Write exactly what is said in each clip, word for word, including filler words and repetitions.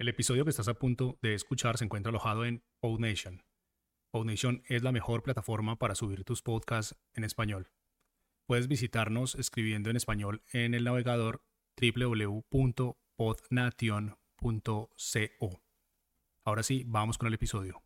El episodio que estás a punto de escuchar se encuentra alojado en Podnation. Podnation es la mejor plataforma para subir tus podcasts en español. Puedes visitarnos escribiendo en español en el navegador doble u doble u doble u punto podnation punto co. Ahora sí, vamos con el episodio.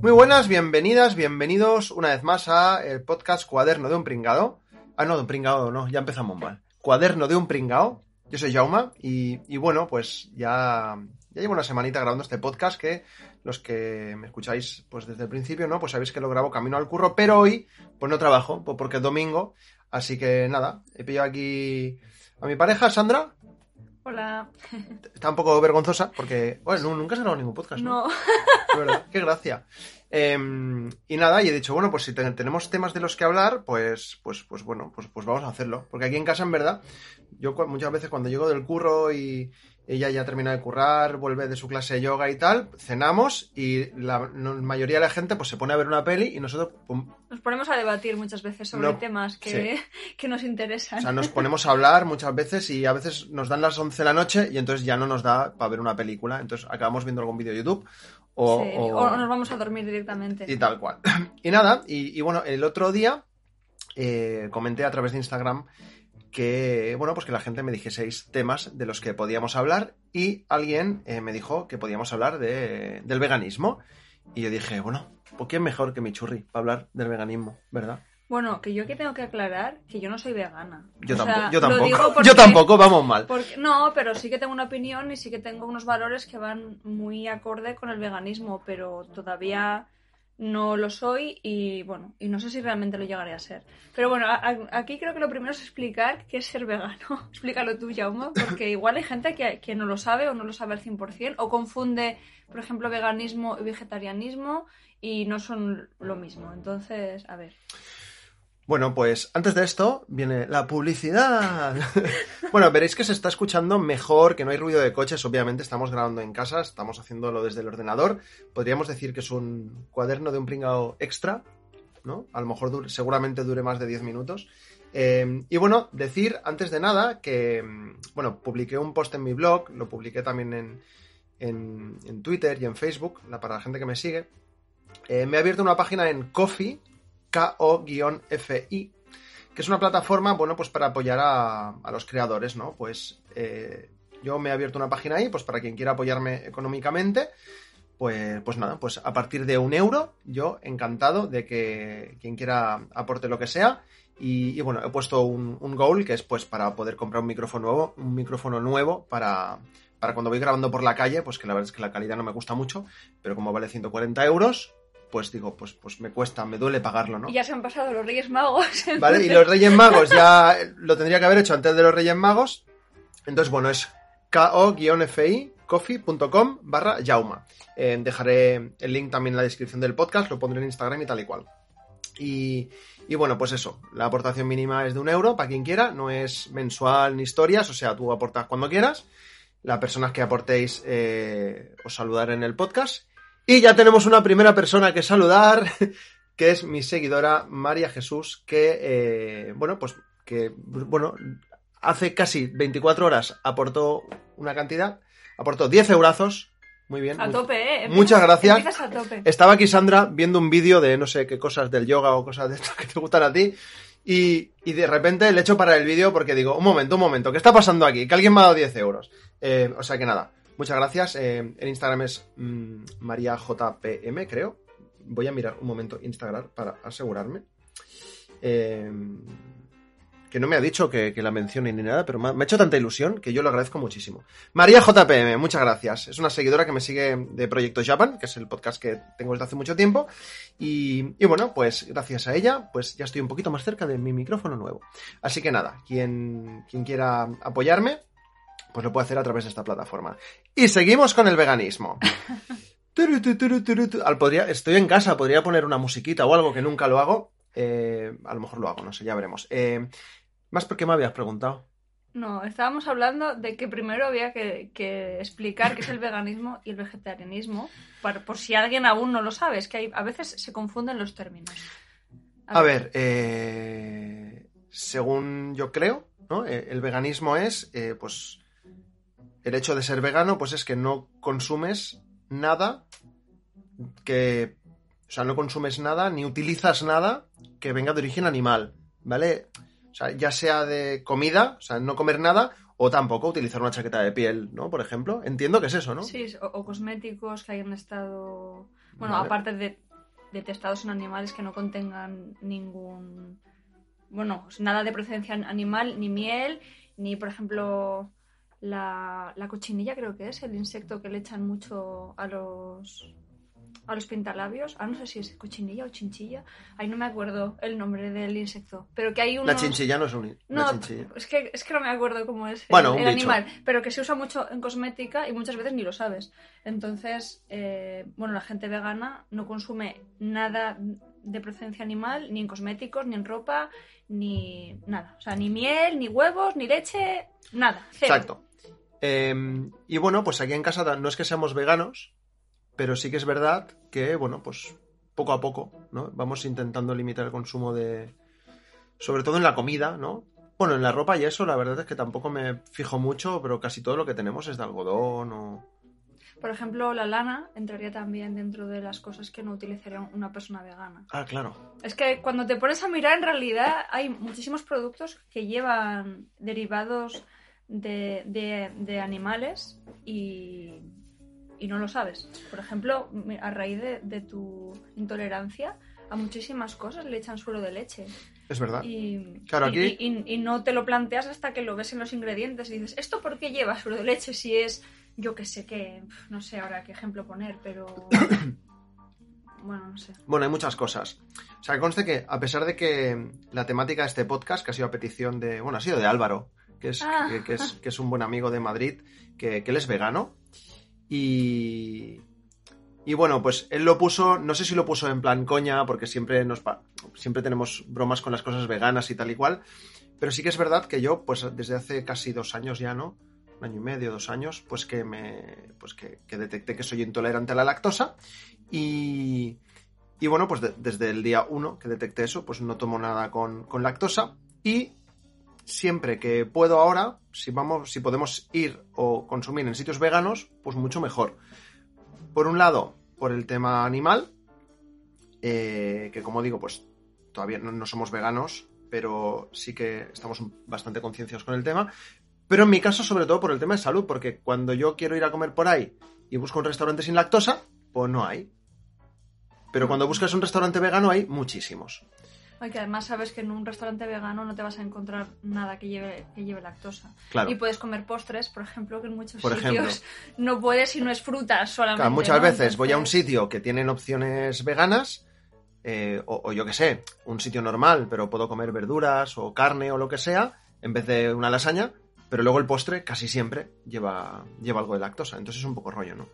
Muy buenas, bienvenidas, bienvenidos una vez más a el podcast Cuaderno de un pringao. Ah, no, de un pringao no, ya empezamos mal. Cuaderno de un pringao. Yo soy Jaume y, y bueno, pues ya, ya llevo una semanita grabando este podcast que los que me escucháis pues desde el principio, ¿no? Pues sabéis que lo grabo camino al curro, pero hoy pues no trabajo, pues porque es domingo. Así que nada, he pillado aquí a mi pareja, Sandra. Hola. Está un poco vergonzosa porque, bueno, nunca has grabado ningún podcast, ¿no? No. De verdad, qué gracia. Eh, y nada, y he dicho, bueno, pues si te- tenemos temas de los que hablar, pues pues pues bueno, pues, pues vamos a hacerlo. Porque aquí en casa, en verdad, yo cu- muchas veces cuando llego del curro y ella ya termina de currar, vuelve de su clase de yoga y tal, cenamos y la no, mayoría de la gente pues se pone a ver una peli y nosotros... Pum, nos ponemos a debatir muchas veces sobre no, temas que, sí. que nos interesan. O sea, nos ponemos a hablar muchas veces y a veces nos dan las once de la noche y entonces ya no nos da para ver una película. Entonces acabamos viendo algún vídeo de YouTube. O, sí, o... o nos vamos a dormir directamente. Y tal cual. Y nada, y, y bueno, el otro día eh, comenté a través de Instagram que, bueno, pues que la gente me dijeseis temas de los que podíamos hablar y alguien eh, me dijo que podíamos hablar de, del veganismo. Y yo dije, bueno, pues ¿quién mejor que mi churri para hablar del veganismo, verdad? Bueno, que yo aquí tengo que aclarar que yo no soy vegana. Yo o tampoco, sea, yo tampoco. Lo digo porque, yo tampoco, vamos mal. Porque, no, pero sí que tengo una opinión y sí que tengo unos valores que van muy acorde con el veganismo, pero todavía no lo soy y bueno, y no sé si realmente lo llegaré a ser. Pero bueno, a, a, aquí creo que lo primero es explicar qué es ser vegano. Explícalo tú, Jaume, porque igual hay gente que, que no lo sabe o no lo sabe al cien por ciento o confunde, por ejemplo, veganismo y vegetarianismo y no son lo mismo. Entonces, a ver... Bueno, pues antes de esto viene la publicidad. Bueno, veréis que se está escuchando mejor, que no hay ruido de coches, obviamente estamos grabando en casa, estamos haciéndolo desde el ordenador. Podríamos decir que es un cuaderno de un pringao extra, ¿no? A lo mejor dure, seguramente dure más de diez minutos. Eh, y bueno, decir antes de nada que, bueno, publiqué un post en mi blog, lo publiqué también en, en, en Twitter y en Facebook, la, para la gente que me sigue. Eh, me he abierto una página en ko-fi punto com. ko-fi, que es una plataforma, bueno, pues para apoyar a, a los creadores, ¿no? Pues eh, yo me he abierto una página ahí, pues para quien quiera apoyarme económicamente, pues, pues nada, pues a partir de un euro, yo encantado de que quien quiera aporte lo que sea. Y, y bueno, he puesto un, un goal que es pues para poder comprar un micrófono nuevo, un micrófono nuevo para, para cuando voy grabando por la calle, pues que la verdad es que la calidad no me gusta mucho, pero como vale ciento cuarenta euros... pues digo, pues, pues me cuesta, me duele pagarlo, ¿no? Y ya se han pasado los Reyes Magos. Entonces... Vale, y los Reyes Magos ya lo tendría que haber hecho antes de los Reyes Magos. Entonces, bueno, es ko-fi, ko-fi punto com barra Jaume. Eh, dejaré el link también en la descripción del podcast, lo pondré en Instagram y tal y cual. Y, y bueno, pues eso, la aportación mínima es de un euro para quien quiera, no es mensual ni historias, o sea, tú aportas cuando quieras. Las personas que aportéis eh, os saludaré en el podcast. Y ya tenemos una primera persona que saludar, que es mi seguidora María Jesús, que, eh, bueno, pues, que, bueno, hace casi veinticuatro horas aportó una cantidad, aportó diez eurazos, muy bien. A muy, tope, ¿eh? Empiezas, muchas gracias. A tope. Estaba aquí Sandra viendo un vídeo de no sé qué cosas del yoga o cosas de estas que te gustan a ti, y, y de repente le echo para el vídeo porque digo, un momento, un momento, ¿qué está pasando aquí? Que alguien me ha dado diez euros. Eh, o sea que nada. Muchas gracias. Eh, en Instagram es mmm, MaríaJPM, creo. Voy a mirar un momento Instagram para asegurarme. Eh, que no me ha dicho que, que la mencione ni nada, pero me ha, me ha hecho tanta ilusión que yo lo agradezco muchísimo. MaríaJPM, muchas gracias. Es una seguidora que me sigue de Proyectos Japan, que es el podcast que tengo desde hace mucho tiempo. Y, y bueno, pues gracias a ella, pues ya estoy un poquito más cerca de mi micrófono nuevo. Así que nada, quien, quien quiera apoyarme... pues lo puedo hacer a través de esta plataforma. Y seguimos con el veganismo. Turu, turu, turu, turu. Al, podría, estoy en casa, podría poner una musiquita o algo que nunca lo hago. Eh, a lo mejor lo hago, no sé, ya veremos. Eh, ¿Más por qué me habías preguntado? No, estábamos hablando de que primero había que, que explicar qué es el veganismo y el vegetarianismo, para, por si alguien aún no lo sabe, es que hay, a veces se confunden los términos. A, a ver, ver eh, según yo creo, ¿no? El veganismo es, eh, pues, el hecho de ser vegano, pues es que no consumes nada que... O sea, no consumes nada ni utilizas nada que venga de origen animal, ¿vale? O sea, ya sea de comida, o sea, no comer nada... O tampoco utilizar una chaqueta de piel, ¿no? Por ejemplo. Entiendo que es eso, ¿no? Sí, o, o cosméticos que hayan estado... Bueno, vale. Aparte de, de testados en animales que no contengan ningún... Bueno, nada de procedencia animal, ni miel, ni, por ejemplo, la, la cochinilla, creo que es, el insecto que le echan mucho a los... a los pintalabios, ah, no sé si es cochinilla o chinchilla, ahí no me acuerdo el nombre del insecto, pero que hay unos... La chinchilla no es un... No, una chinchilla. Es que, es que no me acuerdo cómo es bueno, el, el animal, pero que se usa mucho en cosmética y muchas veces ni lo sabes. Entonces, eh, bueno, la gente vegana no consume nada de procedencia animal, ni en cosméticos, ni en ropa, ni nada. O sea, ni miel, ni huevos, ni leche, nada. Cero. Exacto. Eh, y bueno, pues aquí en casa no es que seamos veganos, pero sí que es verdad que, bueno, pues poco a poco, ¿no? Vamos intentando limitar el consumo de... Sobre todo en la comida, ¿no? Bueno, en la ropa y eso, la verdad es que tampoco me fijo mucho, pero casi todo lo que tenemos es de algodón o... Por ejemplo, la lana entraría también dentro de las cosas que no utilizaría una persona vegana. Ah, claro. Es que cuando te pones a mirar, en realidad, hay muchísimos productos que llevan derivados de, de, de animales y... y no lo sabes. Por ejemplo, a raíz de, de tu intolerancia, a muchísimas cosas le echan suero de leche. Es verdad. Y, claro, aquí... y, y, y no te lo planteas hasta que lo ves en los ingredientes y dices, ¿esto por qué lleva suero de leche si es, yo qué sé qué, no sé ahora qué ejemplo poner, pero... Bueno, no sé. Bueno, hay muchas cosas. O sea, conste que a pesar de que la temática de este podcast, que ha sido a petición de... Bueno, ha sido de Álvaro, que es, ah. que, que es, que es un buen amigo de Madrid, que, que él es vegano. Y, y bueno, pues él lo puso, no sé si lo puso en plan coña, porque siempre nos siempre tenemos bromas con las cosas veganas y tal y cual, pero sí que es verdad que yo, pues desde hace casi dos años ya, ¿no? Un año y medio, dos años, pues que me pues que, que detecté que soy intolerante a la lactosa y, y bueno, pues de, desde el día uno que detecté eso, pues no tomo nada con, con lactosa y... Siempre que puedo ahora, si vamos, si podemos ir o consumir en sitios veganos, pues mucho mejor. Por un lado, por el tema animal, eh, que como digo, pues todavía no, no somos veganos, pero sí que estamos bastante concienciados con el tema. Pero en mi caso, sobre todo por el tema de salud, porque cuando yo quiero ir a comer por ahí y busco un restaurante sin lactosa, pues no hay. Pero cuando buscas un restaurante vegano hay muchísimos. Ay, que además sabes que en un restaurante vegano no te vas a encontrar nada que lleve, que lleve lactosa. Claro. Y puedes comer postres, por ejemplo, que en muchos por sitios ejemplo, no puedes si no es fruta solamente. Claro, muchas ¿no? veces Entonces... voy a un sitio que tienen opciones veganas, eh, o, o yo qué sé, un sitio normal, pero puedo comer verduras o carne o lo que sea, en vez de una lasaña, pero luego el postre casi siempre lleva, lleva algo de lactosa. Entonces es un poco rollo, ¿no?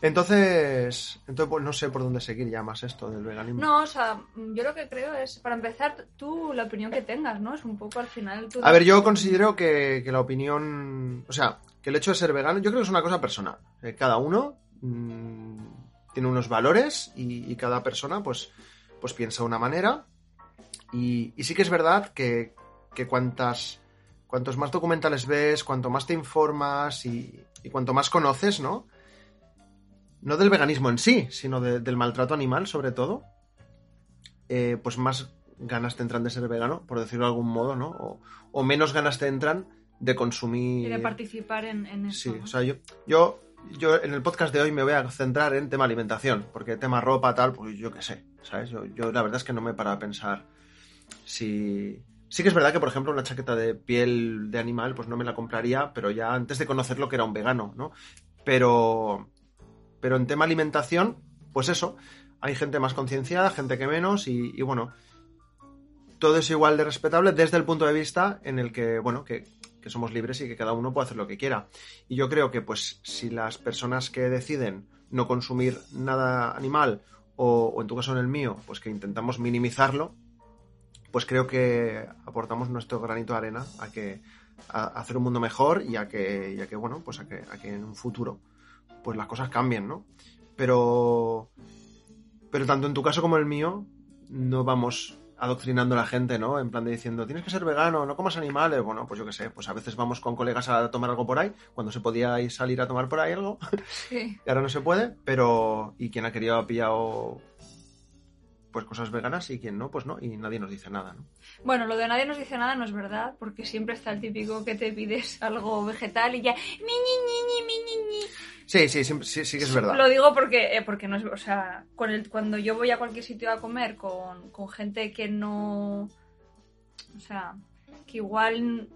Entonces, entonces pues no sé por dónde seguir ya más esto del veganismo. No, o sea, yo lo que creo es, para empezar, tú la opinión que tengas, ¿no? Es un poco al final... Tú... A ver, yo considero que, que la opinión... O sea, que el hecho de ser vegano, yo creo que es una cosa personal. Cada uno mmm, tiene unos valores y, y cada persona pues, pues piensa de una manera. Y, y sí que es verdad que, que cuantas, cuantos más documentales ves, cuanto más te informas y, y cuanto más conoces, ¿no? No del veganismo en sí, sino de, del maltrato animal, sobre todo, eh, pues más ganas te entran de ser vegano, por decirlo de algún modo, ¿no? O, o menos ganas te entran de consumir... Y de participar en, en eso. Sí, o sea, yo, yo, yo en el podcast de hoy me voy a centrar en tema alimentación, porque tema ropa, tal, pues yo qué sé, ¿sabes? Yo, yo la verdad es que no me para a pensar si... Sí que es verdad que, por ejemplo, una chaqueta de piel de animal, pues no me la compraría, pero ya antes de conocer lo que era un vegano, ¿no? Pero... Pero en tema alimentación, pues eso, hay gente más concienciada, gente que menos, y, y bueno, todo es igual de respetable desde el punto de vista en el que, bueno, que, que somos libres y que cada uno puede hacer lo que quiera. Y yo creo que, pues, si las personas que deciden no consumir nada animal, o, o en tu caso en el mío, pues que intentamos minimizarlo, pues creo que aportamos nuestro granito de arena a que a, a hacer un mundo mejor y a que, y a que bueno, pues a que, a que en un futuro... pues las cosas cambian, ¿no? Pero, pero tanto en tu caso como en el mío no vamos adoctrinando a la gente, ¿no? En plan de diciendo, tienes que ser vegano, no comas animales. Bueno, pues yo qué sé, pues a veces vamos con colegas a tomar algo por ahí, cuando se podía salir a tomar por ahí algo. Sí. Y ahora no se puede, pero... Y quien ha querido ha pillado... pues cosas veganas, y quien no, pues no, y nadie nos dice nada, ¿no? Bueno, lo de nadie nos dice nada no es verdad, porque siempre está el típico que te pides algo vegetal y ya mi ni ni ni mi ni ni. Sí, sí, sí, sí, sí que es verdad. Lo digo porque eh, porque no es, o sea, con el, cuando yo voy a cualquier sitio a comer con, con gente que no, o sea, que igual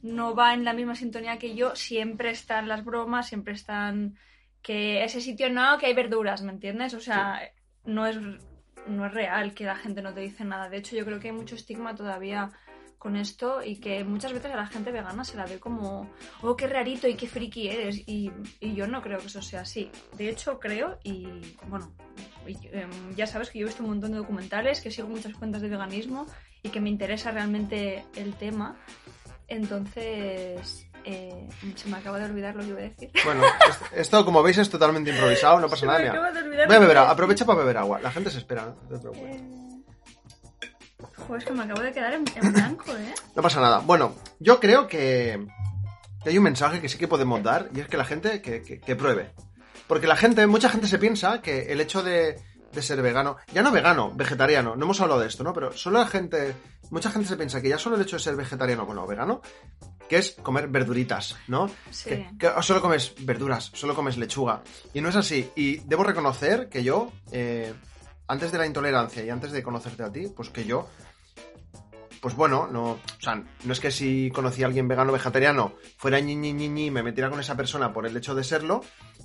no va en la misma sintonía que yo, siempre están las bromas, siempre están que ese sitio no, que hay verduras, ¿me entiendes? O sea, sí. no es No es real que la gente no te dice nada. De hecho, yo creo que hay mucho estigma todavía con esto y que muchas veces a la gente vegana se la ve como oh, qué rarito y qué friki eres. Y, y yo no creo que eso sea así. De hecho, creo y... bueno, y, eh, ya sabes que yo he visto un montón de documentales, que sigo muchas cuentas de veganismo y que me interesa realmente el tema. Entonces... Eh, se me acaba de olvidar lo que iba a decir. Bueno, esto, como veis, es totalmente improvisado, no pasa nada. Me acaba de olvidar. Voy a beber, aprovecha para beber agua. La gente se espera, ¿no? No te preocupes. Eh... Joder, es que me acabo de quedar en, en blanco, ¿eh? No pasa nada. Bueno, yo creo que hay un mensaje que sí que podemos dar, y es que la gente que, que, que pruebe. Porque la gente, mucha gente se piensa que el hecho de, de ser vegano, ya no vegano, vegetariano, no hemos hablado de esto, ¿no? Pero solo la gente, mucha gente se piensa que ya solo el hecho de ser vegetariano, bueno, vegano, que es comer verduritas, ¿no? Sí. Que, que solo comes verduras, solo comes lechuga. Y no es así. Y debo reconocer que yo, eh, antes de la intolerancia y antes de conocerte a ti, pues que yo, pues bueno, no, o sea, no es que si conocí a alguien vegano o vegetariano fuera ñi, ñi, ñi, ñi, me metiera con esa persona por el hecho de serlo,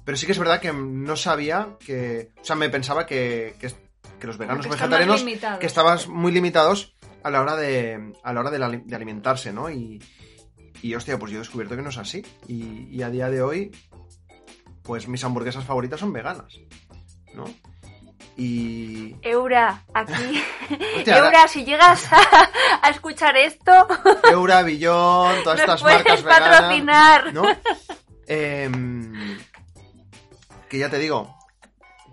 pero sí que es verdad que no sabía que... O sea, me pensaba que, que, que los veganos Porque vegetarianos... Que estabas muy limitados a la hora de, a la hora de, la, de alimentarse, ¿no? Y... Y hostia, pues yo he descubierto que no es así. Y, y a día de hoy, pues mis hamburguesas favoritas son veganas, ¿no? Y... Eura, aquí. Hostia, Eura, ahora... si llegas a, a escuchar esto... Eura, Billón, todas estas marcas veganas... patrocinar. ¿No? Eh, que ya te digo,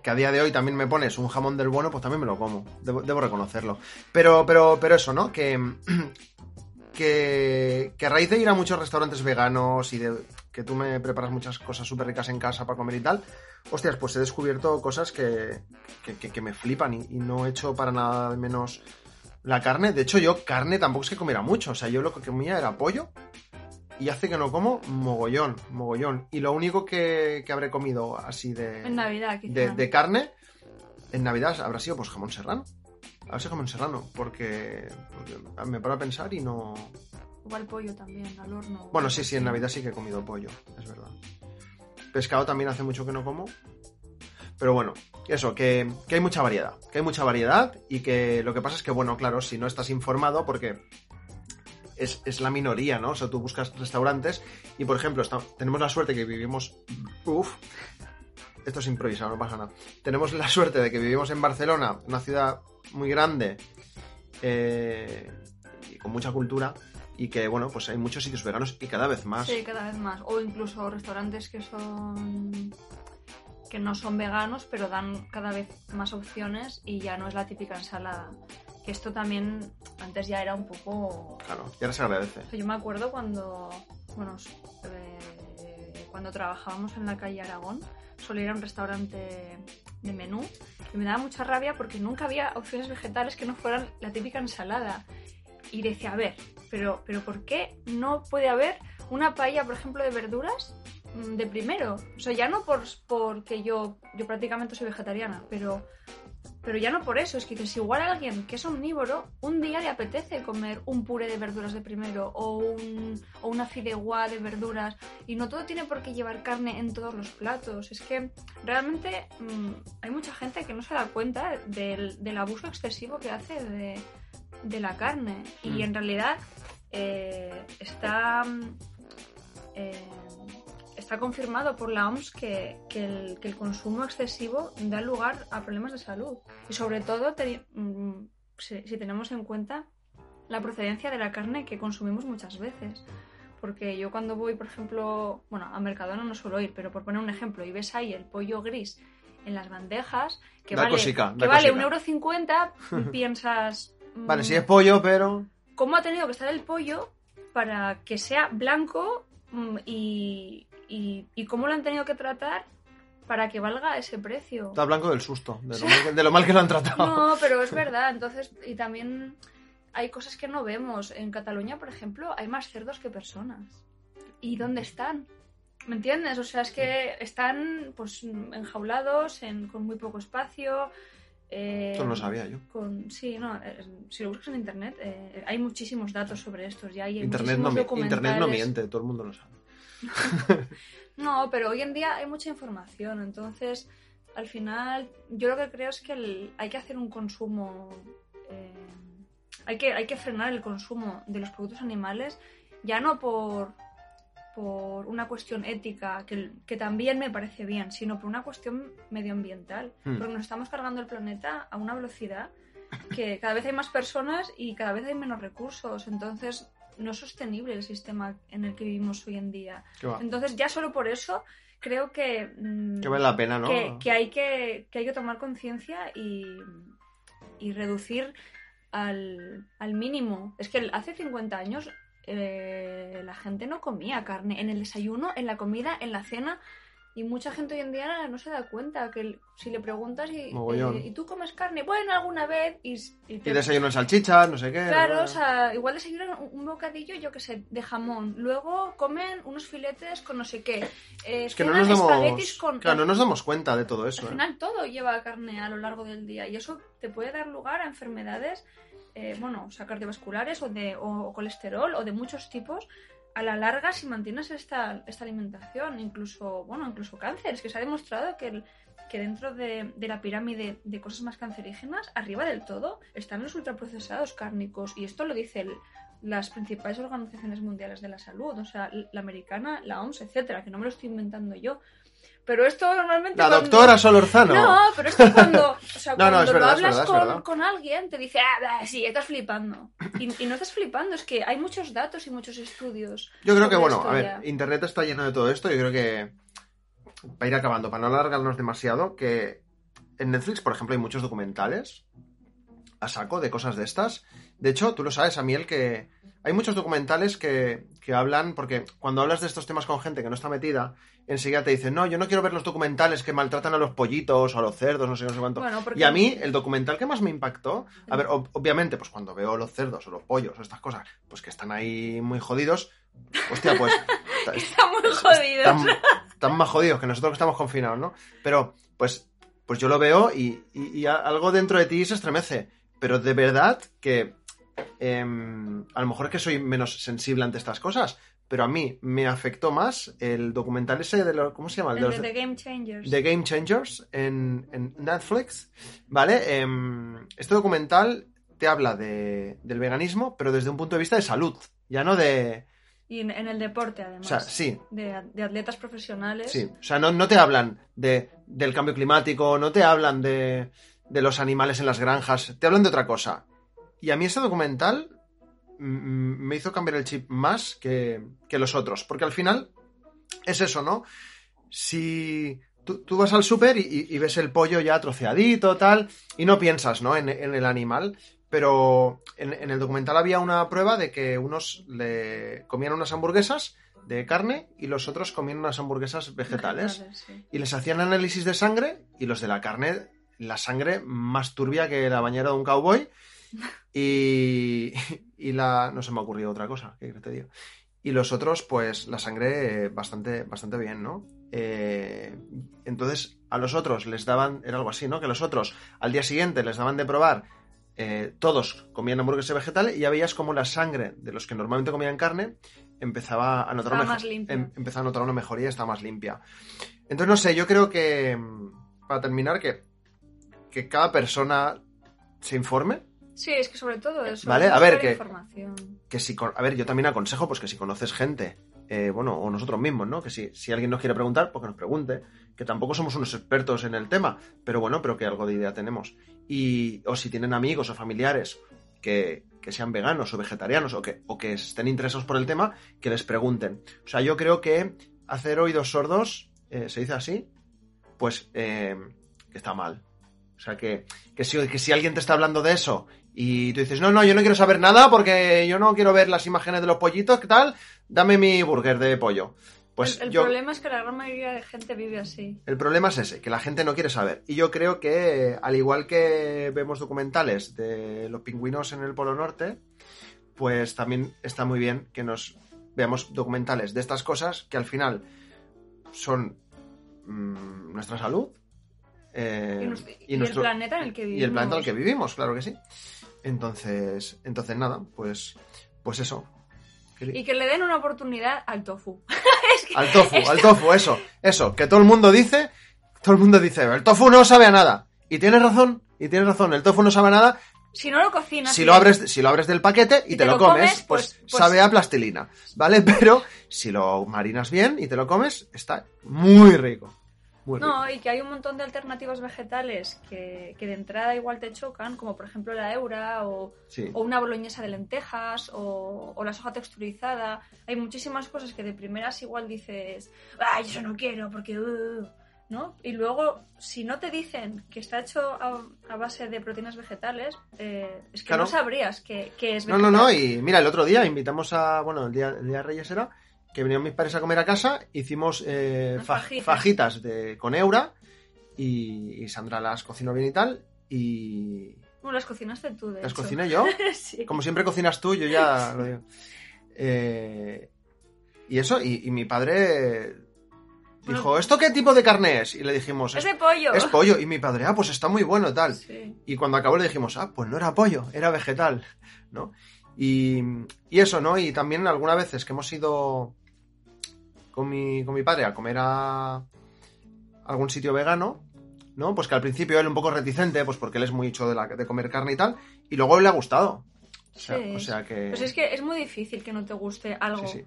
que a día de hoy también me pones un jamón del bueno, pues también me lo como. Debo, debo reconocerlo. Pero, pero, pero eso, ¿no? Que... Que, que a raíz de ir a muchos restaurantes veganos y de que tú me preparas muchas cosas súper ricas en casa para comer y tal, hostias, pues he descubierto cosas que, que, que, que me flipan y, y no he hecho para nada menos la carne. De hecho, yo carne tampoco es que comiera mucho. O sea, yo lo que comía era pollo y hace que no como mogollón, mogollón. Y lo único que, que habré comido así de, en Navidad, de, de carne en Navidad habrá sido pues jamón serrano. A ver si como en serrano, porque, porque me paro a pensar y no... Igual pollo también, al horno... Bueno, sí, sí, en Navidad sí que he comido pollo, es verdad. Pescado también hace mucho que no como. Pero bueno, eso, que, que hay mucha variedad. Que hay mucha variedad y que lo que pasa es que, bueno, claro, si no estás informado, porque es, es la minoría, ¿no? O sea, tú buscas restaurantes y, por ejemplo, está, tenemos la suerte que vivimos... Uf... Esto es improvisado, no pasa nada. Tenemos la suerte de que vivimos en Barcelona, una ciudad muy grande eh, y con mucha cultura, y que, bueno, pues hay muchos sitios veganos y cada vez más. Sí, cada vez más. O incluso restaurantes que son... que no son veganos, pero dan cada vez más opciones y ya no es la típica ensalada. Que esto también antes ya era un poco... Claro, y ahora se agradece. O sea, yo me acuerdo cuando... Bueno, eh, cuando trabajábamos en la calle Aragón, solía ir a un restaurante de menú y me daba mucha rabia porque nunca había opciones vegetales que no fueran la típica ensalada. Y decía, a ver, pero, pero ¿por qué no puede haber una paella, por ejemplo, de verduras de primero? O sea, ya no por porque yo, yo prácticamente soy vegetariana, pero, pero ya no por eso. Es que dices, igual a alguien que es omnívoro, un día le apetece comer un puré de verduras de primero o, un, o una fideuá de verduras. Y no todo tiene por qué llevar carne en todos los platos. Es que realmente mmm, hay mucha gente que no se da cuenta del, del abuso excesivo que hace de, de la carne. Y mm. en realidad eh, está... Eh, Está confirmado por la O M S que, que, el, que el consumo excesivo da lugar a problemas de salud. Y sobre todo te, si, si tenemos en cuenta la procedencia de la carne que consumimos muchas veces. Porque yo cuando voy, por ejemplo, bueno, a Mercadona no suelo ir, pero por poner un ejemplo, y ves ahí el pollo gris en las bandejas, que da vale, cosica, que vale un euro cincuenta, piensas... Vale, sí es pollo, pero... ¿Cómo ha tenido que estar el pollo para que sea blanco y, y, y cómo lo han tenido que tratar para que valga ese precio? Está blanco del susto, de lo, mal, que, de lo mal que lo han tratado. No, pero es verdad, entonces, y también hay cosas que no vemos. En Cataluña, por ejemplo, hay más cerdos que personas. ¿Y dónde están? ¿Me entiendes? O sea, es que están pues enjaulados, en, con muy poco espacio... Eh, esto no lo sabía yo. Con, sí, no, eh, si lo buscas en internet, eh, hay muchísimos datos sobre estos. Ya hay internet, no, internet no miente, todo el mundo lo sabe. No, pero hoy en día hay mucha información, entonces al final yo lo que creo es que el, hay que hacer un consumo, eh, hay que hay que frenar el consumo de los productos animales, ya no por, por una cuestión ética, que, que también me parece bien, sino por una cuestión medioambiental. Hmm. Porque nos estamos cargando el planeta a una velocidad que cada vez hay más personas y cada vez hay menos recursos. Entonces, no es sostenible el sistema en el que vivimos hoy en día. Entonces, ya solo por eso creo que... Mmm, que vale la pena, ¿no? Que, que, hay, que, que hay que tomar conciencia y, y reducir al, al mínimo. Es que hace cincuenta años... Eh, la gente no comía carne en el desayuno, en la comida, en la cena, y mucha gente hoy en día no se da cuenta que si le preguntas y, y, y tú comes carne, bueno, alguna vez y, y, te... y desayunan salchichas, no sé qué, claro, no, o sea, igual desayunan un bocadillo, yo qué sé, de jamón, luego comen unos filetes con no sé qué, eh, es que no nos damos, con... claro, no nos damos cuenta de todo eso, al final eh. todo lleva carne a lo largo del día y eso te puede dar lugar a enfermedades. Eh, bueno, o sea, cardiovasculares o de o, o colesterol o de muchos tipos a la larga si mantienes esta, esta alimentación, incluso bueno, incluso cánceres, que se ha demostrado que, el, que dentro de, de la pirámide de cosas más cancerígenas, arriba del todo están los ultraprocesados cárnicos, y esto lo dicen las principales organizaciones mundiales de la salud, o sea, la americana, la O M S, etcétera, que no me lo estoy inventando yo. Pero esto normalmente... La cuando... doctora Solorzano. No, pero esto cuando, o sea, no, no, cuando es verdad, lo hablas es verdad, con, es con alguien, te dice, ah, bah, sí, estás flipando. Y, y no estás flipando, es que hay muchos datos y muchos estudios. Yo creo que, bueno, esto, a ver, ya. Internet está lleno de todo esto. Yo creo que, para ir acabando, para no alargarnos demasiado, que en Netflix, por ejemplo, hay muchos documentales a saco de cosas de estas. De hecho, tú lo sabes, a mí el que... Hay muchos documentales que, que hablan, porque cuando hablas de estos temas con gente que no está metida, enseguida te dicen, no, yo no quiero ver los documentales que maltratan a los pollitos o a los cerdos, no sé, no sé cuánto. Bueno, porque... Y a mí, el documental que más me impactó, a ver, ob- obviamente, pues cuando veo los cerdos o los pollos o estas cosas, pues que están ahí muy jodidos, hostia, pues... t- están muy jodidos. Están, están más jodidos que nosotros que estamos confinados, ¿no? Pero, pues, pues yo lo veo y, y, y algo dentro de ti se estremece. Pero de verdad que... Eh, a lo mejor es que soy menos sensible ante estas cosas, pero a mí me afectó más el documental ese de los... ¿Cómo se llama? El de, los, de The Game Changers. The Game Changers en, en Netflix, ¿vale? Eh, este documental te habla de, del veganismo, pero desde un punto de vista de salud, ya no de... Y en, en el deporte, además. O sea, sí. De, de atletas profesionales. Sí, o sea, no, no te hablan de, del cambio climático, no te hablan de, de los animales en las granjas, te hablan de otra cosa. Y a mí este documental me hizo cambiar el chip más que, que los otros. Porque al final es eso, ¿no? Si tú, tú vas al súper y, y ves el pollo ya troceadito, tal, y no piensas, ¿no? En, en el animal. Pero en, en el documental había una prueba de que unos le comían unas hamburguesas de carne y los otros comían unas hamburguesas vegetales. Vegetales, sí. Y les hacían análisis de sangre y los de la carne, la sangre más turbia que la bañera de un cowboy. Y, y la... No se me ha ocurrido otra cosa, que te digo. Y los otros, pues, la sangre bastante, bastante bien, ¿no? Eh, entonces, a los otros les daban... Era algo así, ¿no? Que los otros, al día siguiente, les daban de probar... Eh, todos comían hamburguesas vegetales y ya veías como la sangre de los que normalmente comían carne empezaba a notar, una, mejor, em, empezaba a notar una mejoría y estaba más limpia. Entonces, no sé, yo creo que... Para terminar, que, que cada persona se informe. Sí, es que sobre todo eso. Vale, a ver, que, que si, a ver, yo también aconsejo pues que si conoces gente, eh, bueno, o nosotros mismos, ¿no? Que si, si alguien nos quiere preguntar, pues que nos pregunte, que tampoco somos unos expertos en el tema, pero bueno, pero que algo de idea tenemos. Y, o si tienen amigos o familiares que, que sean veganos o vegetarianos o que, o que estén interesados por el tema, que les pregunten. O sea, yo creo que hacer oídos sordos, eh, se dice así, pues eh, está mal. O sea, que, que, si, que si alguien te está hablando de eso Y tú dices, no, no, yo no quiero saber nada porque yo no quiero ver las imágenes de los pollitos, ¿qué tal? Dame mi burger de pollo. Pues el el yo, problema es que la gran mayoría de gente vive así. El problema es ese, que la gente no quiere saber. Y yo creo que, al igual que vemos documentales de los pingüinos en el Polo Norte, pues también está muy bien que nos veamos documentales de estas cosas que al final son mmm, nuestra salud. Eh, y, nos, y, y nuestro, el planeta en el que vivimos. Y el planeta en el que vivimos, claro que sí. Entonces, entonces nada, pues, pues eso. Y que le den una oportunidad al tofu. Es que al tofu, esto... al tofu, eso, eso, que todo el mundo dice, todo el mundo dice, el tofu no sabe a nada. Y tienes razón, y tienes razón, el tofu no sabe a nada. Si no lo cocinas. Si, ¿sí? lo, abres, si lo abres del paquete y, y te, te lo, lo comes, comes pues, pues sabe a plastilina, ¿vale? Pero si lo marinas bien y te lo comes, está muy rico. Muy no, rico. Y que hay un montón de alternativas vegetales que, que de entrada igual te chocan, como por ejemplo la Eura o, sí. o una boloñesa de lentejas o, o la soja texturizada. Hay muchísimas cosas que de primeras igual dices, ¡ay, eso no quiero! Porque... Uh, ¿no? Y luego, si no te dicen que está hecho a, a base de proteínas vegetales, eh, es que claro. no sabrías que, que es vegetal. No, no, no. Y mira, el otro día invitamos a... Bueno, el día, el día de Reyes era... que vinieron mis padres a comer a casa, hicimos eh, fajitas, fajitas de, con Eura y, y Sandra las cocinó bien y tal, y... Bueno, las cocinaste tú, de hecho. ¿Las cociné yo? Sí. Como siempre cocinas tú, yo ya lo digo. Eh, y eso, y, y mi padre dijo, bueno, ¿esto qué tipo de carne es? Y le dijimos... Es, es de pollo. Es pollo. Y mi padre, ah, pues está muy bueno, tal. Sí. Y cuando acabó le dijimos, ah, pues no era pollo, era vegetal, ¿no? Y, y eso, ¿no? Y también algunas veces que hemos ido... Con mi, con mi padre a comer a algún sitio vegano, ¿no? Pues que al principio él un poco reticente, pues porque él es muy hecho de, la, de comer carne y tal, y luego le ha gustado. O sea, sí. O sea que... Pues es que es muy difícil que no te guste algo sí, sí.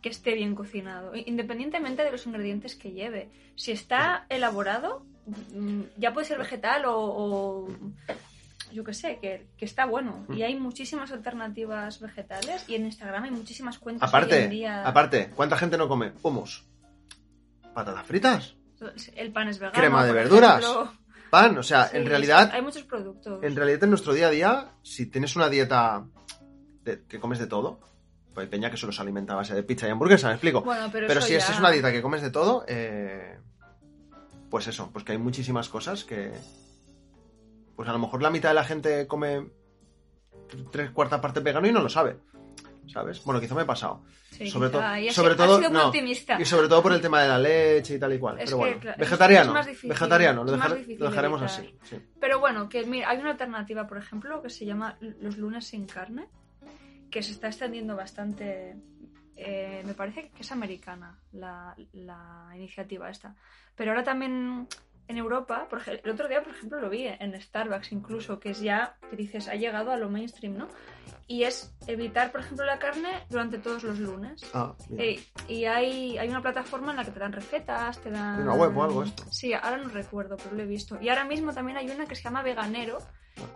que esté bien cocinado, independientemente de los ingredientes que lleve. Si está elaborado, ya puede ser vegetal o... o... yo qué sé, que, que está bueno. Y hay muchísimas alternativas vegetales y en Instagram hay muchísimas cuentas. Aparte, hoy en día... aparte, ¿cuánta gente no come hummus? ¿Patatas fritas? El pan es vegano. Crema de verduras. Ejemplo. Pan, o sea, sí, en realidad... Hay muchos productos. En realidad en nuestro día a día, si tienes una dieta de, que comes de todo, pues hay peña que solo se alimenta a base de pizza y hamburguesa, me explico. Bueno, pero pero si ya... es una dieta que comes de todo, eh, pues eso, pues que hay muchísimas cosas que... Pues a lo mejor la mitad de la gente come tres cuartas partes vegano y no lo sabe, ¿sabes? Bueno, quizá me he pasado. Sí, sobre todo, sobre todo, no, optimista. Y sobre todo por el tema de la leche y tal y cual. Es pero bueno, que, vegetariano, es más difícil, vegetariano, lo, dejar, lo dejaremos evitar. Así. Sí. Pero bueno, que mira, hay una alternativa, por ejemplo, que se llama Los Lunes sin Carne, que se está extendiendo bastante. Eh, me parece que es americana la, la iniciativa esta. Pero ahora también... En Europa, por ejemplo, el otro día, por ejemplo, lo vi en Starbucks incluso, que es ya, que dices, ha llegado a lo mainstream, ¿no? Y es evitar, por ejemplo, la carne durante todos los lunes. Ah, eh, y hay, hay una plataforma en la que te dan recetas, te dan... ¿Una web o algo esto? Sí, ahora no recuerdo, pero lo he visto. Y ahora mismo también hay una que se llama Veganero,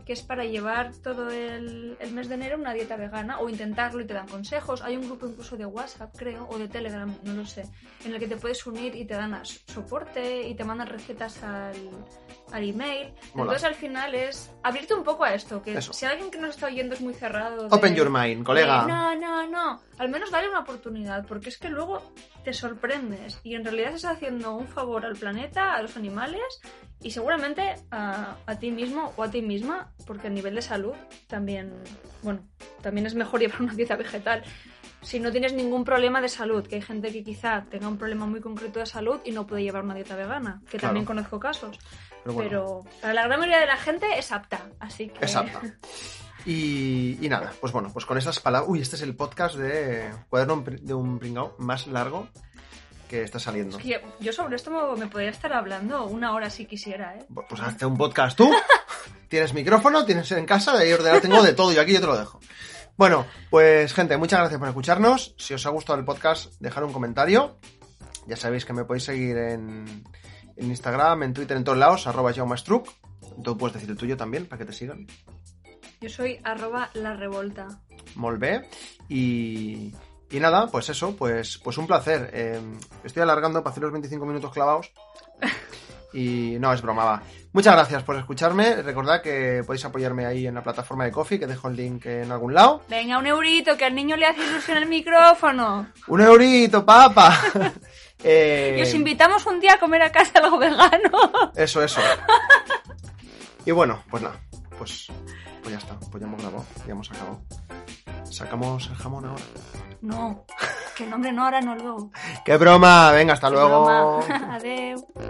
que es para llevar todo el, el mes de enero una dieta vegana, o intentarlo y te dan consejos. Hay un grupo incluso de WhatsApp, creo, o de Telegram, no lo sé, en el que te puedes unir y te dan soporte y te mandan recetas al, al email. Mola. Entonces al final es abrirte un poco a esto, que eso. Si alguien que nos está oyendo es muy cerrado... De, Open your mind, colega. De, no, no, no. Al menos dale una oportunidad, porque es que luego te sorprendes y en realidad estás haciendo un favor al planeta, a los animales y seguramente a, a ti mismo o a ti misma. Porque a nivel de salud también, bueno, también es mejor llevar una dieta vegetal si no tienes ningún problema de salud, que hay gente que quizá tenga un problema muy concreto de salud y no puede llevar una dieta vegana, que claro. También conozco casos, pero, bueno. Pero para la gran mayoría de la gente es apta, así que... Es apta. Y, y nada, pues bueno, pues con esas palabras... Uy, este es el podcast de Cuaderno de un Pringao más largo que está saliendo. Es que yo sobre esto me podría estar hablando una hora si quisiera, ¿eh? Pues hazte un podcast tú. Tienes micrófono, tienes en casa, ahí ordenado, tengo de todo, yo aquí yo te lo dejo. Bueno, pues gente, muchas gracias por escucharnos. Si os ha gustado el podcast, dejad un comentario. Ya sabéis que me podéis seguir en, en Instagram, en Twitter, en todos lados, arroba jaumestruch. Tú puedes decir el tuyo también, para que te sigan. Yo soy arroba la_revolta. Molt bé. Y... Y nada, pues eso, pues, pues un placer. Eh, estoy alargando para hacer los veinticinco minutos clavados. Y no, es broma, va. Muchas gracias por escucharme. Recordad que podéis apoyarme ahí en la plataforma de Ko-fi, que dejo el link en algún lado. Venga, un eurito, que al niño le hace ilusión el micrófono. ¡Un eurito, papa! eh... Y os invitamos un día a comer a casa algo vegano. Eso, eso. Y bueno, pues nada, pues, pues ya está, pues ya hemos grabado, ya hemos acabado. ¿Sacamos el jamón ahora? No, que el nombre no, ahora no, luego. ¡Qué broma! Venga, hasta Qué luego. Broma. Adeu.